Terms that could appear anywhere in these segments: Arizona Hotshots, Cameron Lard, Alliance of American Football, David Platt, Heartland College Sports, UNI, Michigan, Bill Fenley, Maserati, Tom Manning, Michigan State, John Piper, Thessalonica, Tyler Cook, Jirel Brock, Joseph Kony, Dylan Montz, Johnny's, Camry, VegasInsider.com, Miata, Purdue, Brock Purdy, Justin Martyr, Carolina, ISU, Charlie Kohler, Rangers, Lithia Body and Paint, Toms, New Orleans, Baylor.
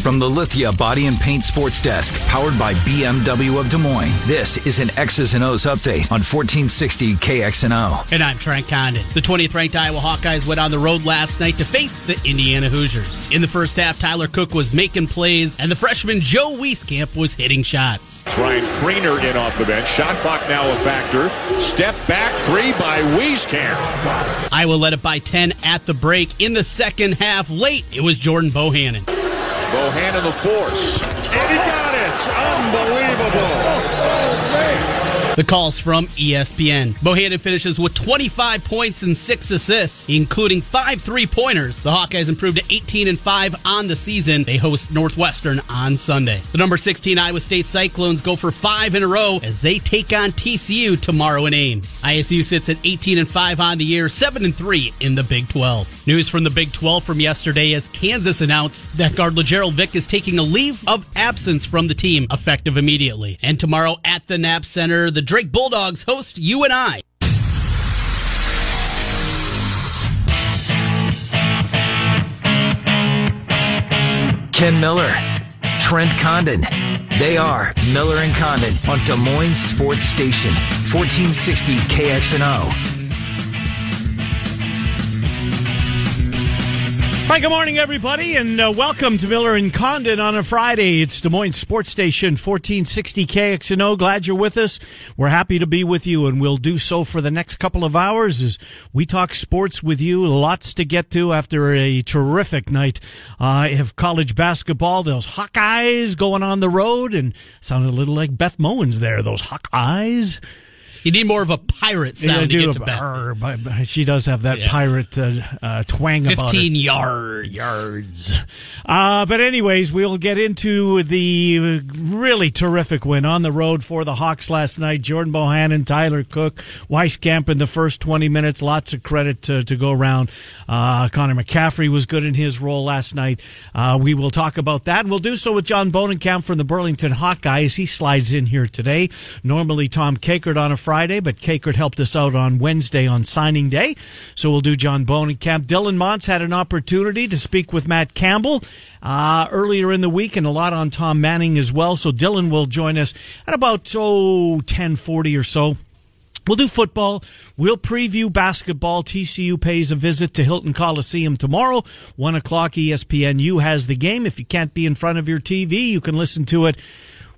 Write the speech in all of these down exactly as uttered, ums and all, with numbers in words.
From the Lithia Body and Paint Sports Desk, powered by B M W of Des Moines, this is an X's and O's update on fourteen sixty K X N O. And I'm Trent Condon. The twentieth-ranked Iowa Hawkeyes went on the road last night to face the Indiana Hoosiers. In the first half, Tyler Cook was making plays, and the freshman Joe Wieskamp was hitting shots. Ryan Kriener in off the bench. Shot clock now a factor. Step back three by Wieskamp. Iowa led it by ten at the break. In the second half, late, it was Jordan Bohannon. Bohannon the force. And he got it. Unbelievable. Oh, man. The calls from E S P N. Bohannon finishes with twenty-five points and six assists, including five three-pointers. The Hawkeyes improved to eighteen and five on the season. They host Northwestern on Sunday. The number sixteen Iowa State Cyclones go for five in a row as they take on T C U tomorrow in Ames. I S U sits at eighteen and five on the year, seven and three in the Big twelve. News from the Big twelve from yesterday as Kansas announced that guard Lagerald Vick is taking a leave of absence from the team, effective immediately. And tomorrow at the Knapp Center, the Drake Bulldogs host U N I. Ken Miller, Trent Condon. They are Miller and Condon on Des Moines Sports Station, fourteen sixty K X N O. Hi, good morning, everybody, and uh, welcome to Miller and Condon on a Friday. It's Des Moines Sports Station, fourteen sixty K X N O. Glad you're with us. We're happy to be with you, and we'll do so for the next couple of hours as we talk sports with you. Lots to get to after a terrific night uh, of college basketball. Those Hawkeyes going on the road, and sounded a little like Beth Mowins there, those Hawkeyes. You need more of a pirate sound to get to Beth. She does have that yes. pirate uh, uh, twang about her. Fifteen yards. yards. Uh, but anyways, we'll get into the really terrific win on the road for the Hawks last night. Jordan Bohannon, Tyler Cook, Wieskamp in the first twenty minutes. Lots of credit to, to go around. Uh, Connor McCaffrey was good in his role last night. Uh, we will talk about that. We'll do so with John Bohnenkamp from the Burlington Hawkeyes. He slides in here today. Normally Tom Kakert on a Friday. Friday, but Kakert helped us out on Wednesday on signing day. So we'll do John Bohnenkamp. Dylan Montz had an opportunity to speak with Matt Campbell uh, earlier in the week, and a lot on Tom Manning as well. So Dylan will join us at about oh ten forty or so. We'll do football. We'll preview basketball. T C U pays a visit to Hilton Coliseum tomorrow. One o'clock E S P N U has the game. If you can't be in front of your T V, you can listen to it.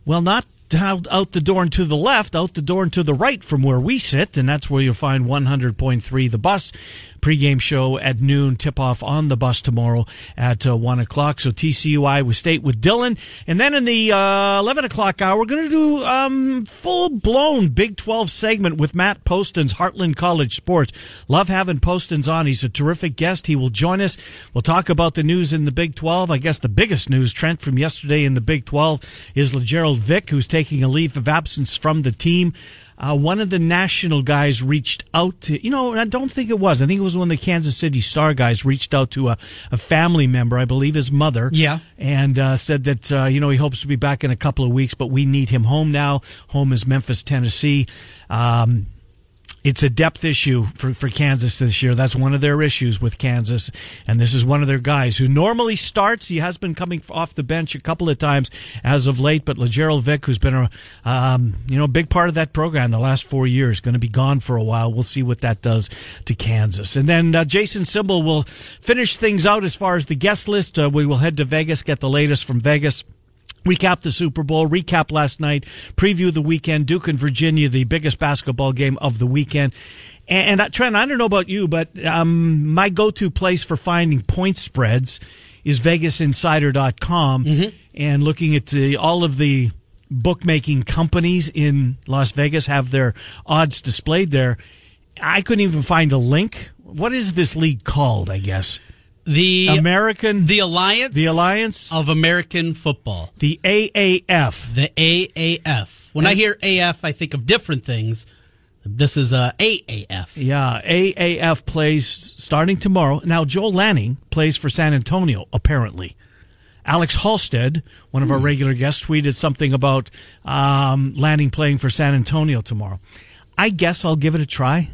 Well, not out the door and to the left, out the door and to the right from where we sit, and that's where you'll find one hundred point three The Bus. Pre-game show at noon, tip-off on the bus tomorrow at uh, one o'clock. So T C U Iowa State with Dylan. And then in the uh, eleven o'clock hour, we're going to do um full-blown Big twelve segment with Matt Postins, Heartland College Sports. Love having Postins on. He's a terrific guest. He will join us. We'll talk about the news in the Big twelve. I guess the biggest news, Trent, from yesterday in the Big twelve is Lagerald Vick, who's taking a leave of absence from the team. Uh, one of the national guys reached out to, you know, I don't think it was. I think it was one of the Kansas City Star guys reached out to a, a family member, I believe his mother. Yeah. And uh, said that, uh, you know, he hopes to be back in a couple of weeks, but we need him home now. Home is Memphis, Tennessee. Um, it's a depth issue for, for Kansas this year. That's one of their issues with Kansas. And this is one of their guys who normally starts. He has been coming off the bench a couple of times as of late. But Lagerald Vick, who's been a um, you know big part of that program the last four years, going to be gone for a while. We'll see what that does to Kansas. And then uh, Jason Sybil will finish things out as far as the guest list. Uh, we will head to Vegas, get the latest from Vegas. Recap the Super Bowl, recap last night, preview the weekend, Duke and Virginia, the biggest basketball game of the weekend. And, and Trent, I don't know about you, but um, my go-to place for finding point spreads is Vegas Insider dot com mm-hmm. and looking at the, all of the bookmaking companies in Las Vegas have their odds displayed there. I couldn't even find a link. What is this league called, I guess? The American, the Alliance, the Alliance of American Football, the A A F, the A A F. When and I hear A F, I think of different things. This is a A A F. Yeah, A A F plays starting tomorrow. Now Joel Lanning plays for San Antonio, apparently. Alex Halstead, one of hmm. our regular guests, tweeted something about um, Lanning playing for San Antonio tomorrow. I guess I'll give it a try.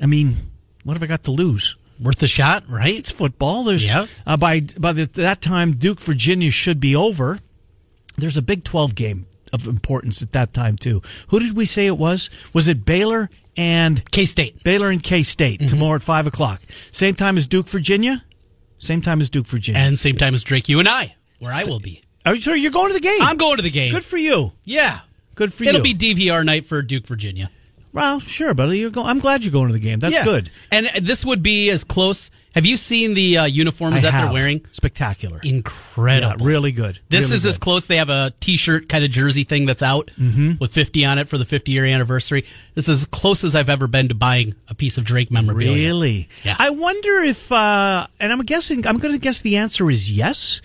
I mean, what have I got to lose? worth a shot, right? It's football. There's yep. uh, by by the, that time, Duke, Virginia should be over. There's a Big twelve game of importance at that time, too. Who did we say it was? Was it Baylor and... K-State. Baylor and K-State mm-hmm. tomorrow at five o'clock. Same time as Duke, Virginia? Same time as Duke, Virginia. And same time as Drake, you and I, where so, I will be. Are you sure you're going to the game? I'm going to the game. Good for you. Yeah. Good for It'll you. It'll be D V R night for Duke, Virginia. Well, sure, buddy. You're going. I'm glad you're going to the game. That's yeah. good. And this would be as close. Have you seen the uh, uniforms I that have. They're wearing? Spectacular. Incredible. Yeah, really good. This really is good. As close. They have a T-shirt kind of jersey thing that's out mm-hmm. with fifty on it for the fifty-year anniversary. This is as close as I've ever been to buying a piece of Drake memorabilia. Really? Yeah. I wonder if, uh, and I'm guessing, I'm going to guess the answer is yes,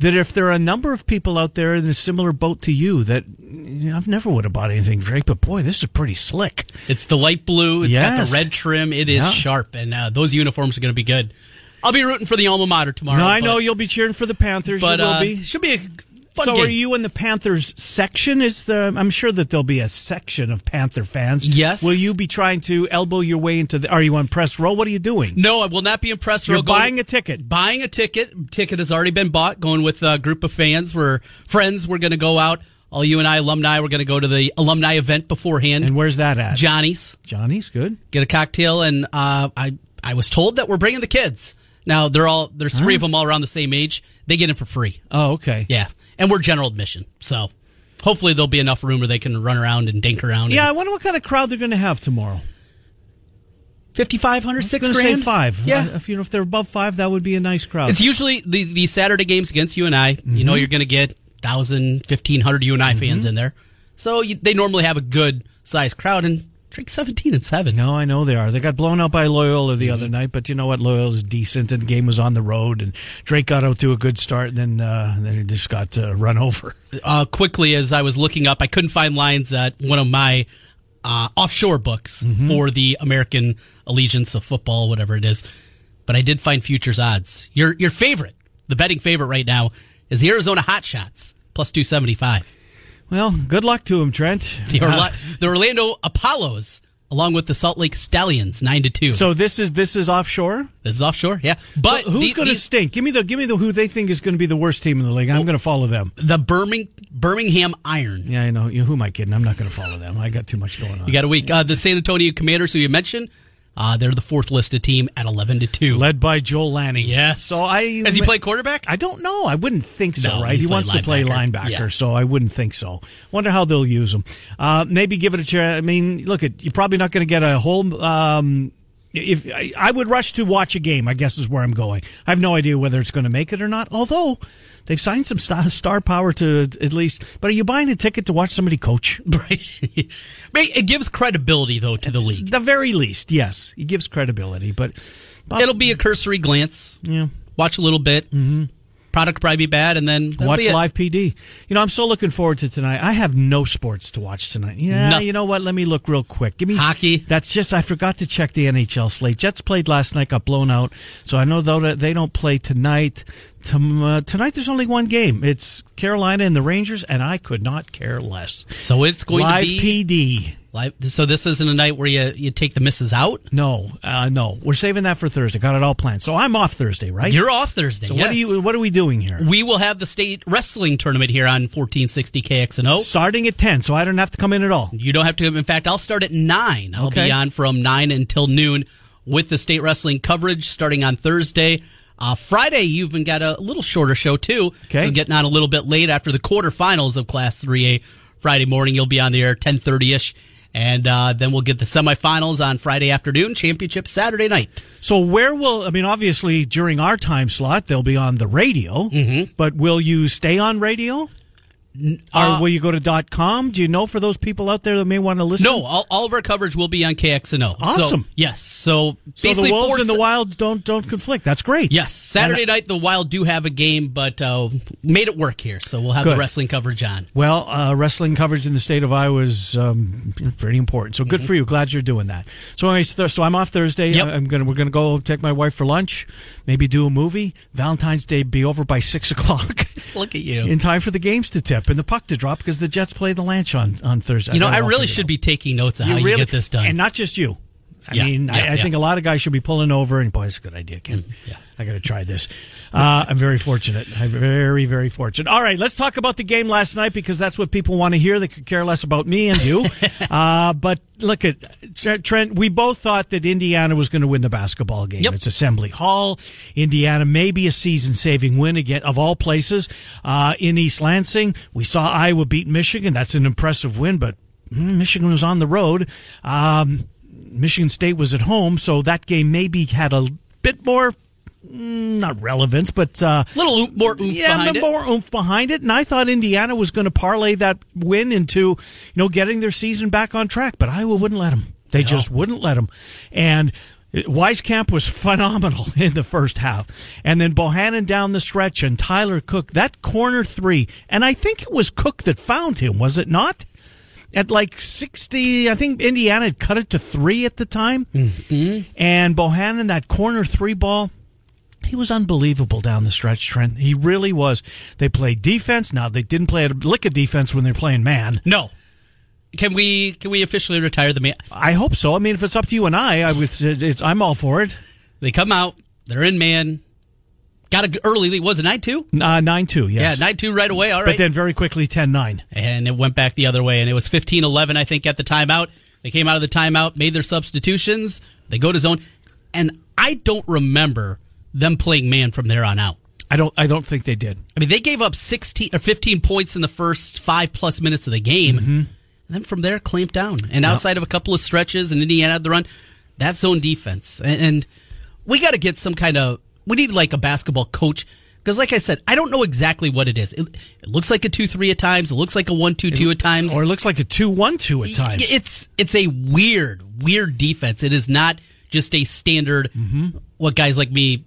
that if there are a number of people out there in a similar boat to you that, you know, I've never would have bought anything Drake, but boy, this is pretty slick. It's the light blue. It's yes. got the red trim. It is yeah. sharp, and uh, those uniforms are going to be good. I'll be rooting for the alma mater tomorrow. No, I but, know you'll be cheering for the Panthers. But, you will uh, be. Should be a fun so game. Are you in the Panthers section? Is the I'm sure that there'll be a section of Panther fans. Yes. Will you be trying to elbow your way into the? Are you on press row? What are you doing? No, I will not be on press row. You're going, buying a ticket. Buying a ticket. Ticket has already been bought. Going with a group of fans. We're friends. We're going to go out. All you and I alumni, we're going to go to the alumni event beforehand. And where's that at? Johnny's. Johnny's, good. Get a cocktail, and uh, I I was told that we're bringing the kids. Now, they're all there's huh? three of them all around the same age. They get in for free. Oh, okay. Yeah, and we're general admission, so hopefully there'll be enough room where they can run around and dink around. Yeah, and I wonder what kind of crowd they're going to have tomorrow. fifty-five hundred, six grand? I was going to say five. Yeah. If, you know, if they're above five, that would be a nice crowd. It's usually the, the Saturday games against you and I. Mm-hmm. You know you're going to get one thousand, fifteen hundred U and I fans mm-hmm. in there. So you, they normally have a good-sized crowd, and Drake seventeen and seven. No, I know they are. They got blown out by Loyola the mm-hmm. other night, but you know what? Loyola's decent, and the game was on the road, and Drake got out to a good start, and then, uh, and then he just got uh, run over. Uh, quickly, as I was looking up, I couldn't find lines at one of my uh, offshore books mm-hmm. for the American Allegiance of Football, whatever it is, but I did find futures odds. Your, your favorite, the betting favorite right now, is the Arizona Hotshots, plus two seventy-five. Well, good luck to him, Trent. The, Orla- the Orlando Apollos, along with the Salt Lake Stallions, nine to two. So this is this is offshore? This is offshore, yeah. But so who's the, going to stink? Give me the give me the who they think is going to be the worst team in the league. I'm well, going to follow them. The Birmingham, Birmingham Iron. Yeah, I know. Who am I kidding? I'm not going to follow them. I got too much going on. You got a week. Uh, the San Antonio Commanders, who you mentioned, Uh, they're the fourth listed team at eleven to two. Led by Joel Lanning. Yes. So I, Has he played quarterback? I don't know. I wouldn't think so, no, right? He wants linebacker. to play linebacker, yeah. so I wouldn't think so. Wonder how they'll use him. Uh, maybe give it a chance. I mean, look, at you're probably not going to get a whole... Um, if I, I would rush to watch a game, I guess is where I'm going. I have no idea whether it's going to make it or not, although they've signed some star, star power to at least. But are you buying a ticket to watch somebody coach? Right. It gives credibility, though, to the league. The very least, yes. It gives credibility. But Bob, it'll be a cursory glance. Yeah. Watch a little bit. Mm-hmm. Product probably be bad, and then watch live P D. You know, I'm so looking forward to tonight. I have no sports to watch tonight. Yeah, no. You know what? Let me look real quick. Give me hockey. That's just I forgot to check the N H L slate. Jets played last night, got blown out. So I know though that they don't play tonight. Tonight there's only one game. It's Carolina and the Rangers, and I could not care less. So it's going live to be live P D. Live, so this isn't a night where you, you take the misses out? No, uh, no. We're saving that for Thursday. Got it all planned. So I'm off Thursday, right? You're off Thursday, so yes. What are, you, what are we doing here? We will have the state wrestling tournament here on fourteen sixty K X N O. Starting at ten, so I don't have to come in at all. You don't have to. In fact, I'll start at nine. I'll okay. be on from nine until noon with the state wrestling coverage starting on Thursday. Uh, Friday, you've even got a little shorter show, too. Okay. You're getting on a little bit late after the quarterfinals of Class three A. Friday morning, you'll be on the air ten thirty-ish. And uh, then we'll get the semifinals on Friday afternoon, championship Saturday night. So where will, I mean, obviously during our time slot, they'll be on the radio. Mm-hmm. But will you stay on radio? Uh, or will you go to .com? Do you know for those people out there that may want to listen? No, all, all of our coverage will be on K X N O. Awesome. So, yes. So, so the Wolves four, and the Wild don't don't conflict. That's great. Yes. Saturday and, night, the Wild do have a game, but uh, made it work here. So we'll have good. the wrestling coverage on. Well, uh, wrestling coverage in the state of Iowa is um, pretty important. So good mm-hmm. for you. Glad you're doing that. So anyways, th- so I'm off Thursday. Yep. I'm gonna we're gonna go take my wife for lunch. Maybe do a movie. Valentine's Day be over by six o'clock. Look at you. In time for the games to tip and the puck to drop because the Jets play the Lanch on, on Thursday. You know, I, I really should be taking notes on you how really, you get this done. And not just you. I yeah, mean, yeah, I, I yeah. think a lot of guys should be pulling over and, boy, that's a good idea, Ken. Mm, yeah. I got to try this. Uh, I'm very fortunate. I'm very, very fortunate. All right, let's talk about the game last night because that's what people want to hear. They could care less about me and you. uh, but look at Trent. We both thought that Indiana was going to win the basketball game. Yep. It's Assembly Hall. Indiana maybe a season-saving win again of all places uh, in East Lansing. We saw Iowa beat Michigan. That's an impressive win, but Michigan was on the road. Um, Michigan State was at home, so that game maybe had a bit more, not relevance, but a uh, little oop, more oomph yeah, behind it. Yeah, more oomph behind it. And I thought Indiana was going to parlay that win into, you know, getting their season back on track. But Iowa wouldn't let them. They no. just wouldn't let them. And Wieskamp was phenomenal in the first half. And then Bohannon down the stretch and Tyler Cook, that corner three. And I think it was Cook that found him, was it not? At like sixty, I think Indiana had cut it to three at the time. Mm-hmm. And Bohannon, that corner three ball, he was unbelievable down the stretch, Trent. He really was. They played defense. Now, they didn't play a lick of defense when they're playing man. No. Can we can we officially retire the man? I hope so. I mean, if it's up to you and I, I would, it's, I'm all for it. They come out. They're in man. Got an early lead. Was it nine two? Uh, nine two, yes. Yeah, nine two right away. All right. But then very quickly, ten nine. And it went back the other way, and it was fifteen eleven, I think, at the timeout. They came out of the timeout, made their substitutions. They go to zone. And I don't remember them playing man from there on out. I don't I don't think they did. I mean, they gave up sixteen or fifteen points in the first five-plus minutes of the game. Mm-hmm. And then from there, clamped down. And yep. outside of a couple of stretches, and Indiana had the run, that zone defense. And, and we got to get some kind of... We need like a basketball coach because, like I said, I don't know exactly what it is. It, it looks like a two three at times. It looks like a one two two at times. Or it looks like a two one two at times. It's it's a weird, weird defense. It is not just a standard mm-hmm. what guys like me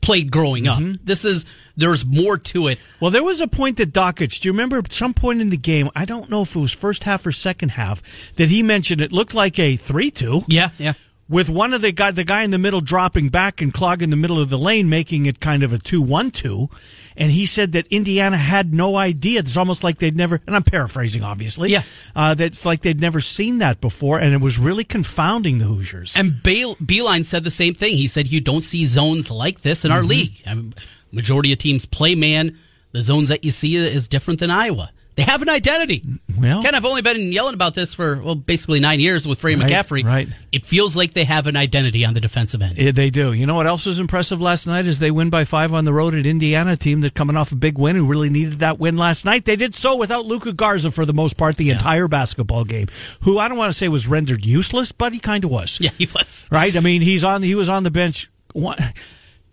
played growing mm-hmm. up. This is, there's more to it. Well, there was a point that Dakich, do you remember at some point in the game, I don't know if it was first half or second half, that he mentioned it looked like a three two. Yeah, yeah. With one of the guy, the guy in the middle dropping back and clogging the middle of the lane, making it kind of a two one two. And he said that Indiana had no idea. It's almost like they'd never, and I'm paraphrasing, obviously. Yeah. Uh, that's like they'd never seen that before, and it was really confounding the Hoosiers. And Be- Beeline said the same thing. He said, you don't see zones like this in our mm-hmm. league. I mean, majority of teams play man. The zones that you see is different than Iowa. They have an identity. Well, Ken, I've only been yelling about this for, well, basically nine years with Ray right, McCaffrey. Right. It feels like they have an identity on the defensive end. It, they do. You know what else was impressive last night is they win by five on the road at Indiana, team that coming off a big win who really needed that win last night. They did so without Luka Garza for the most part the yeah. entire basketball game, who I don't want to say was rendered useless, but he kind of was. Yeah, he was. Right? I mean, he's on. He was on the bench. What?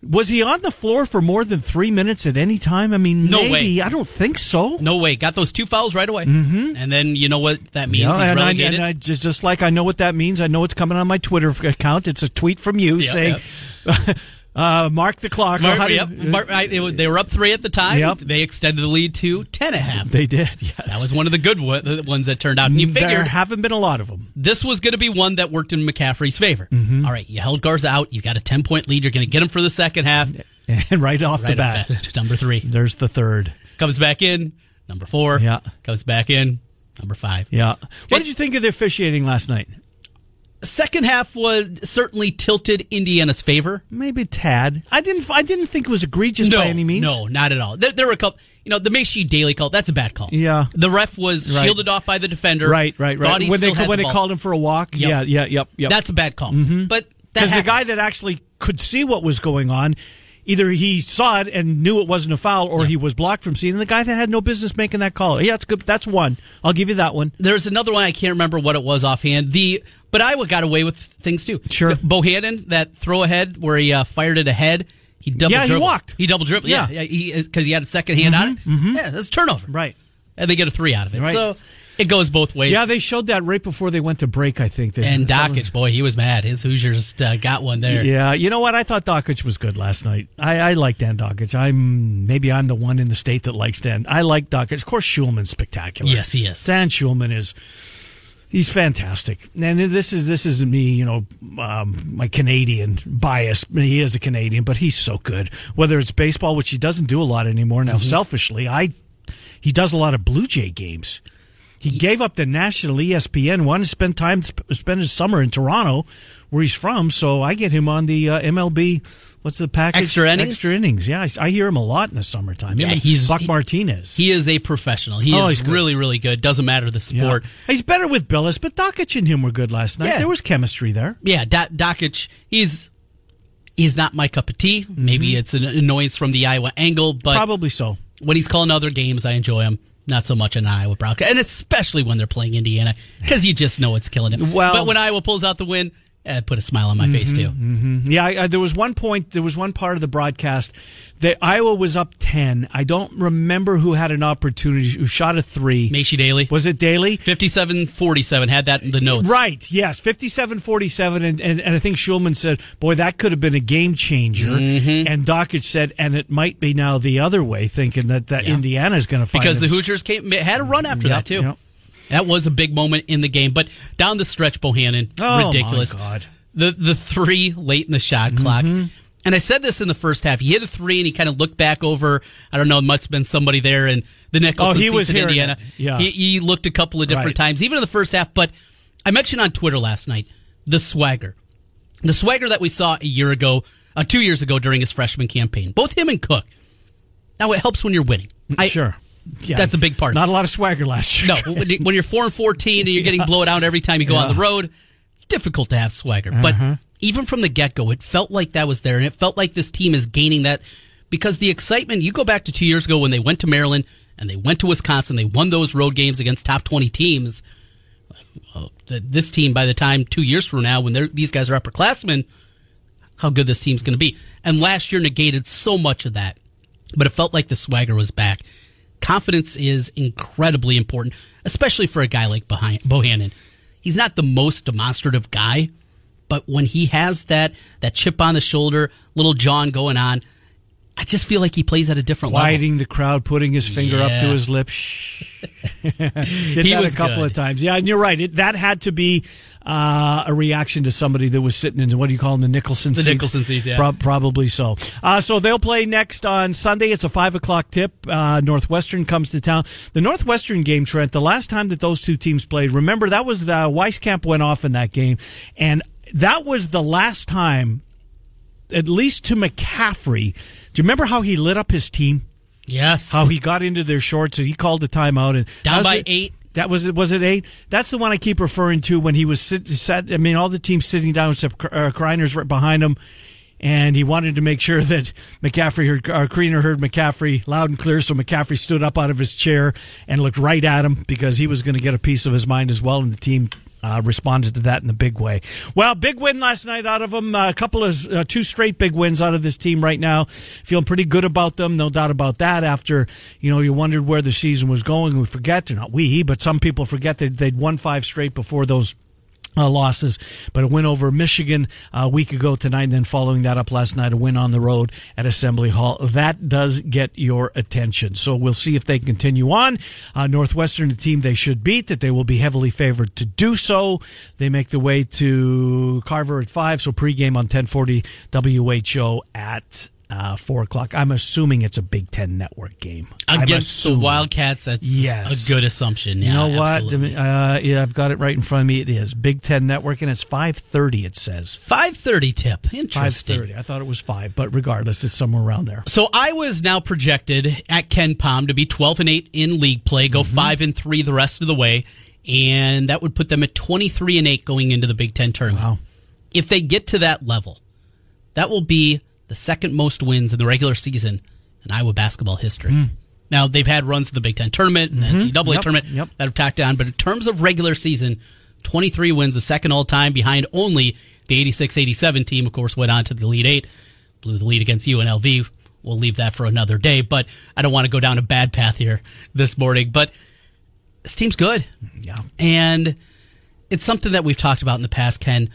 Was he on the floor for more than three minutes at any time? I mean, no maybe. Way. I don't think so. No way. Got those two fouls right away. Mm-hmm. And then you know what that means. No, and relegated. I, and I, just, just like I know what that means. I know it's coming on my Twitter account. It's a tweet from you yep, saying, yep. uh, mark the clock. Mark, yep. you, mark, I, they were up three at the time. Yep. They extended the lead to ten and a half. They did, yes. That was one of the good ones that turned out. And you figured, there haven't been a lot of them. This was going to be one that worked in McCaffrey's favor. Mm-hmm. All right, you held Garza out. You got a ten-point lead. You're going to get him for the second half. And right off right the bat. Off number three. There's the third. Comes back in. Number four. Yeah. Comes back in. Number five. Yeah. What did you think of the officiating last night? Second half was certainly tilted Indiana's favor. Maybe a tad. I didn't I didn't think it was egregious no, by any means. No, not at all. There, there were a couple, you know, the Macy Daily call, that's a bad call. Yeah. The ref was right. shielded off by the defender. Right, right, right. When they when the they called him for a walk. Yep. Yeah, yeah, yep, yep. That's a bad call. Mm-hmm. But because the guy that actually could see what was going on, either he saw it and knew it wasn't a foul, or yeah. he was blocked from seeing. The guy that had no business making that call. Yeah, that's good. That's one. I'll give you that one. There's another one. I can't remember what it was offhand. The but Iowa got away with things too. Sure, Bohannon that throw ahead where he uh, fired it ahead. He double yeah dribbled. he walked. He double dribbled. Yeah, yeah, he because he had a second hand mm-hmm, on it. Mm-hmm. Yeah, that's a turnover. Right, and they get a three out of it. Right. So it goes both ways. Yeah, they showed that right before they went to break, I think. And Dakich, boy, he was mad. His Hoosiers uh, got one there. Yeah, you know what? I thought Dakich was good last night. I, I like Dan Dakich. I'm maybe I'm the one in the state that likes Dan. I like Dakich. Of course, Shulman's spectacular. Yes, he is. Dan Shulman is. He's fantastic, and this is this is me, you know, um, my Canadian bias. He is a Canadian, but he's so good. Whether it's baseball, which he doesn't do a lot anymore now, mm-hmm. selfishly, I he does a lot of Blue Jay games. He gave up the national E S P N one, spent time, spent his summer in Toronto where he's from, so I get him on the uh, M L B. What's the package? Extra innings? Extra innings, yeah. I, I hear him a lot in the summertime. Yeah, he's Buck he, Martinez. He is a professional. He oh, is really, really good. Doesn't matter the sport. Yeah. He's better with Billis, but Dakich and him were good last night. Yeah. There was chemistry there. Yeah, da- Dakich, he's, he's not my cup of tea. Mm-hmm. Maybe it's an annoyance from the Iowa angle, but probably so. When he's calling other games, I enjoy him. Not so much an Iowa broadcast, and especially when they're playing Indiana, because you just know it's killing him. Well, but when Iowa pulls out the win... It put a smile on my mm-hmm, face, too. Mm-hmm. Yeah, I, I, there was one point, there was one part of the broadcast that Iowa was up ten. I don't remember who had an opportunity, who shot a three. Macy Daily. Was it Daily? fifty-seven forty-seven, had that in the notes. Right, yes, fifty-seven forty-seven, and, and, and I think Shulman said, boy, that could have been a game changer. Mm-hmm. And Dakich said, and it might be now the other way, thinking that, that yeah. Indiana's going to find Because this. The Hoosiers came, had a run after yep, that, too. Yep. That was a big moment in the game, but down the stretch, Bohannon, oh, ridiculous. Oh, my God. The, the three late in the shot clock. Mm-hmm. And I said this in the first half. He hit a three, and he kind of looked back over. I don't know, must have been somebody there in the Nicholson oh, he seats was in Indiana. Yeah. He, he looked a couple of different right. times, even in the first half. But I mentioned on Twitter last night the swagger. The swagger that we saw a year ago, uh, two years ago during his freshman campaign. Both him and Cook. Now, it helps when you're winning. I, sure. Yeah, that's a big part. Not a lot of swagger last year. No, when you're four and fourteen and you're getting yeah. blown out every time you go yeah. on the road, it's difficult to have swagger. Uh-huh. But even from the get-go, it felt like that was there, and it felt like this team is gaining that because the excitement, you go back to two years ago when they went to Maryland and they went to Wisconsin, they won those road games against top twenty teams. Well, this team, by the time two years from now, when these guys are upperclassmen, how good this team's going to be. And last year negated so much of that, but it felt like the swagger was back. Confidence is incredibly important, especially for a guy like Bohannon. He's not the most demonstrative guy, but when he has that that chip on the shoulder, little John going on, I just feel like he plays at a different level. Quieting the crowd, putting his finger yeah. up to his lips. Did he that was a couple good. of times. Yeah, and you're right. It, that had to be uh, a reaction to somebody that was sitting in, what do you call them, the Nicholson the seats? The Nicholson seats, yeah. Pro- probably so. Uh, so they'll play next on Sunday. It's a five o'clock tip. Uh, Northwestern comes to town. The Northwestern game, Trent, the last time that those two teams played, remember that was the Wieskamp went off in that game, and that was the last time, at least to McCaffrey. Do you remember how he lit up his team? Yes. How he got into their shorts and he called the timeout. And down by it, eight. That was it. Was it eight? That's the one I keep referring to when he was sit, sat. I mean, all the teams sitting down except Kriner's right behind him, and he wanted to make sure that McCaffrey heard, or Kriener heard McCaffrey loud and clear. So McCaffrey stood up out of his chair and looked right at him because he was going to get a piece of his mind as well, and the team. Uh, responded to that in the big way. Well, big win last night out of them. Uh, a couple of uh, two straight big wins out of this team right now. Feeling pretty good about them, no doubt about that. After you know, you wondered where the season was going. We forget, or not we, but some people forget that they'd won five straight before those. Uh, losses, but a win over Michigan a week ago tonight, and then following that up last night, a win on the road at Assembly Hall. That does get your attention. So we'll see if they continue on. Uh, Northwestern, the team they should beat, that they will be heavily favored to do so. They make the way to Carver at five, so pregame on ten forty W H O at Uh, four o'clock. I'm assuming it's a Big Ten Network game against the Wildcats. That's yes. a good assumption. Yeah, you know what? Uh, yeah, I've got it right in front of me. It is Big Ten Network, and it's five thirty. It says five thirty tip. Interesting. Five thirty. I thought it was five, but regardless, it's somewhere around there. So Iowa is now projected at Ken Pom to be twelve and eight in league play, go mm-hmm. five and three the rest of the way, and that would put them at twenty three and eight going into the Big Ten tournament. Wow. If they get to that level, that will be the second most wins in the regular season in Iowa basketball history. Mm. Now, they've had runs to the Big Ten tournament and the mm-hmm. N C double A yep. tournament yep. that have tacked on, but in terms of regular season, twenty-three wins, the second all-time, behind only the eighty-six eighty-seven team, of course, went on to the Elite Eight, blew the lead against U N L V. We'll leave that for another day, but I don't want to go down a bad path here this morning. But this team's good. Yeah. And it's something that we've talked about in the past, Ken.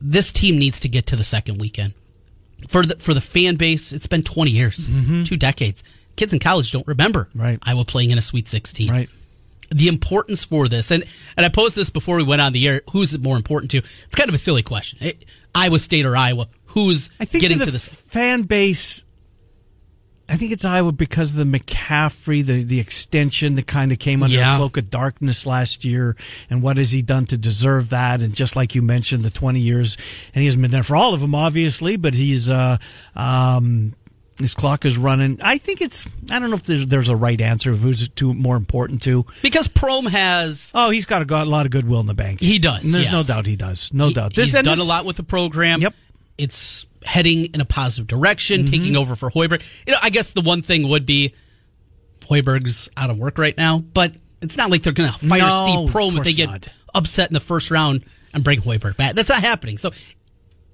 This team needs to get to the second weekend. For the for the fan base, it's been twenty years, mm-hmm. two decades. Kids in college don't remember right. Iowa playing in a Sweet sixteen. Right. The importance for this, and, and I posed this before we went on the air, who's it more important to? It's kind of a silly question. It, Iowa State or Iowa, who's I think getting to, the to this? Fan base, I think it's Iowa because of the McCaffrey, the, the extension that kind of came under yeah. a cloak of darkness last year, and what has he done to deserve that? And just like you mentioned, the twenty years, and he hasn't been there for all of them, obviously, but he's uh, um, his clock is running. I think it's, I don't know if there's, there's a right answer of who's too, more important to. Because Prohm has... Oh, he's got a, got a lot of goodwill in the bank. He does, and There's yes. no doubt he does, no he, doubt. This, he's done this, a lot with the program. Yep. It's heading in a positive direction, mm-hmm. taking over for Hoiberg. You know, I guess the one thing would be Hoiberg's out of work right now, but it's not like they're going to fire no, Steve Prohm if they get not. upset in the first round and bring Hoiberg back. That's not happening. So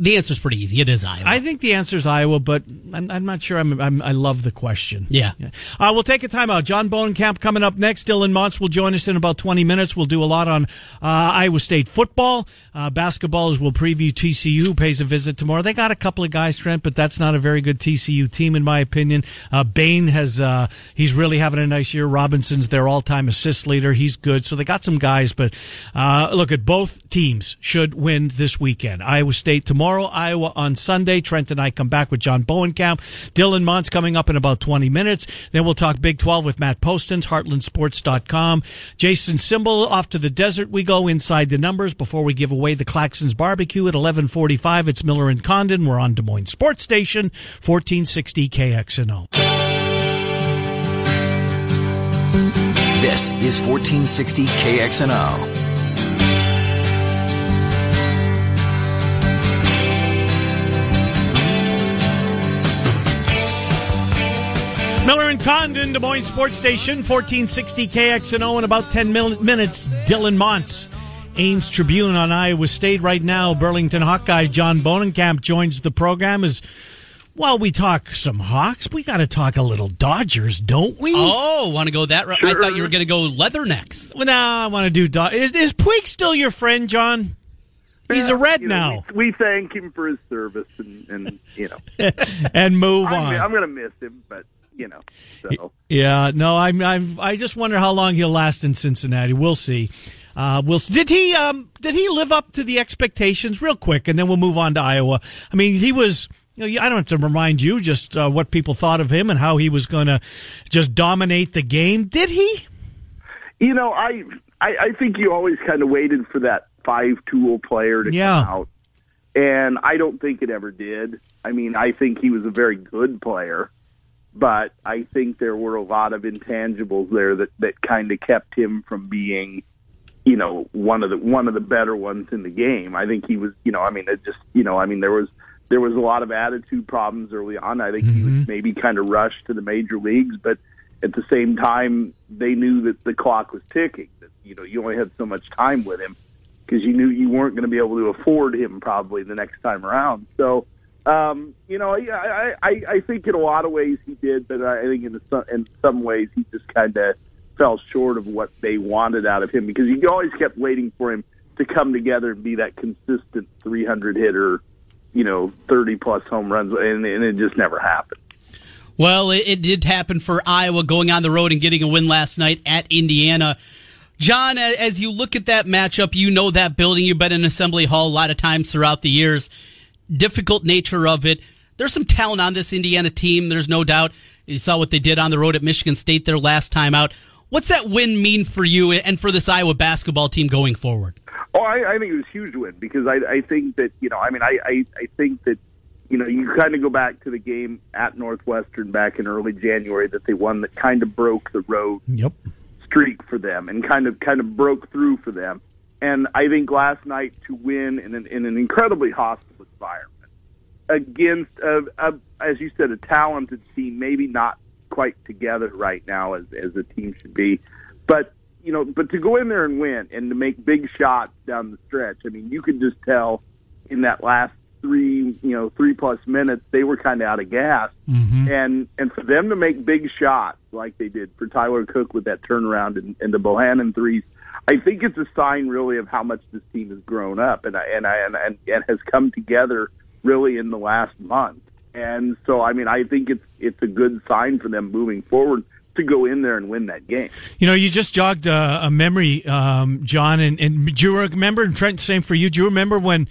the answer's pretty easy. It is Iowa. I think the answer's Iowa, but I'm, I'm not sure I'm, I'm, I love the question. Yeah. yeah. Uh, we'll take a timeout. John Bohnenkamp coming up next. Dylan Montz will join us in about twenty minutes. We'll do a lot on uh, Iowa State football. Uh, basketball as we'll preview T C U, pays a visit tomorrow. They got a couple of guys, Trent, but that's not a very good T C U team, in my opinion. Uh, Bain has, uh, he's really having a nice year. Robinson's their all-time assist leader. He's good. So they got some guys, but uh, look at both teams should win this weekend. Iowa State tomorrow. Tomorrow, Iowa on Sunday. Trent and I come back with John Bohnenkamp. Dylan Montz coming up in about twenty minutes. Then we'll talk Big twelve with Matt Postins, heartland sports dot com. Jason Symbol, off to the desert we go, inside the numbers before we give away the Claxons Barbecue at eleven forty-five. It's Miller and Condon. We're on Des Moines Sports Station, fourteen sixty K X N O. This is fourteen sixty K X N O. Miller and Condon, Des Moines Sports Station, fourteen sixty K X N O. In about ten minutes, Dylan Montz, Ames Tribune on Iowa State right now. Burlington Hawkeyes, John Bohnenkamp joins the program. As while we talk some Hawks, we got to talk a little Dodgers, don't we? Oh, want to go that route? Sure. I thought you were going to go Leathernecks. Well, nah, I want to do Dodgers. Is, is Puig still your friend, John? He's a red you know, now. We, we thank him for his service and, and you know. and move I'm, on. I'm going to miss him, but. You know, so. Yeah, no, I'm, I'm. I just wonder how long he'll last in Cincinnati. We'll see. Uh, we'll see. Did he? Um, did he live up to the expectations? Real quick, and then we'll move on to Iowa. I mean, he was. You know, I don't have to remind you just uh, what people thought of him and how he was going to just dominate the game. Did he? You know, I, I, I think you always kind of waited for that five-tool player to yeah. come out, and I don't think it ever did. I mean, I think he was a very good player. But I think there were a lot of intangibles there that, that kind of kept him from being, you know, one of the one of the better ones in the game. I think he was, you know, I mean, it just, you know, I mean, there was there was a lot of attitude problems early on. I think mm-hmm. he was maybe kind of rushed to the major leagues, but at the same time, they knew that the clock was ticking. That, you know, you only had so much time with him because you knew you weren't going to be able to afford him probably the next time around. So. Um, you know, I, I, I think in a lot of ways he did, but I think in, the, in some ways he just kind of fell short of what they wanted out of him because you always kept waiting for him to come together and be that consistent three hundred hitter, you know, thirty plus home runs, and, and it just never happened. Well, it, it did happen for Iowa going on the road and getting a win last night at Indiana. John, as you look at that matchup, you know that building. You've been in Assembly Hall a lot of times throughout the years. Difficult nature of it. There's some talent on this Indiana team, there's no doubt. You saw what they did on the road at Michigan State their last time out. What's that win mean for you and for this Iowa basketball team going forward? Oh, I, I think it was a huge win because I, I think that, you know, I mean, I, I, I think that, you know, you kind of go back to the game at Northwestern back in early January that they won that kind of broke the road yep. streak for them and kind of kind of broke through for them. And I think last night to win in an, in an incredibly hostile environment against, a, a, as you said, a talented team, maybe not quite together right now as, as a team should be. But, you know, but to go in there and win and to make big shots down the stretch, I mean, you could just tell in that last three, you know, three-plus minutes, they were kind of out of gas. Mm-hmm. And and for them to make big shots like they did for Tyler Cook with that turnaround and, and the Bohannon threes, I think it's a sign, really, of how much this team has grown up and and and and, and has come together really in the last month. And so, I mean, I think it's it's a good sign for them moving forward to go in there and win that game. You know, you just jogged uh, a memory, um, John, and, and do you remember? And Trent, same for you. Do you remember when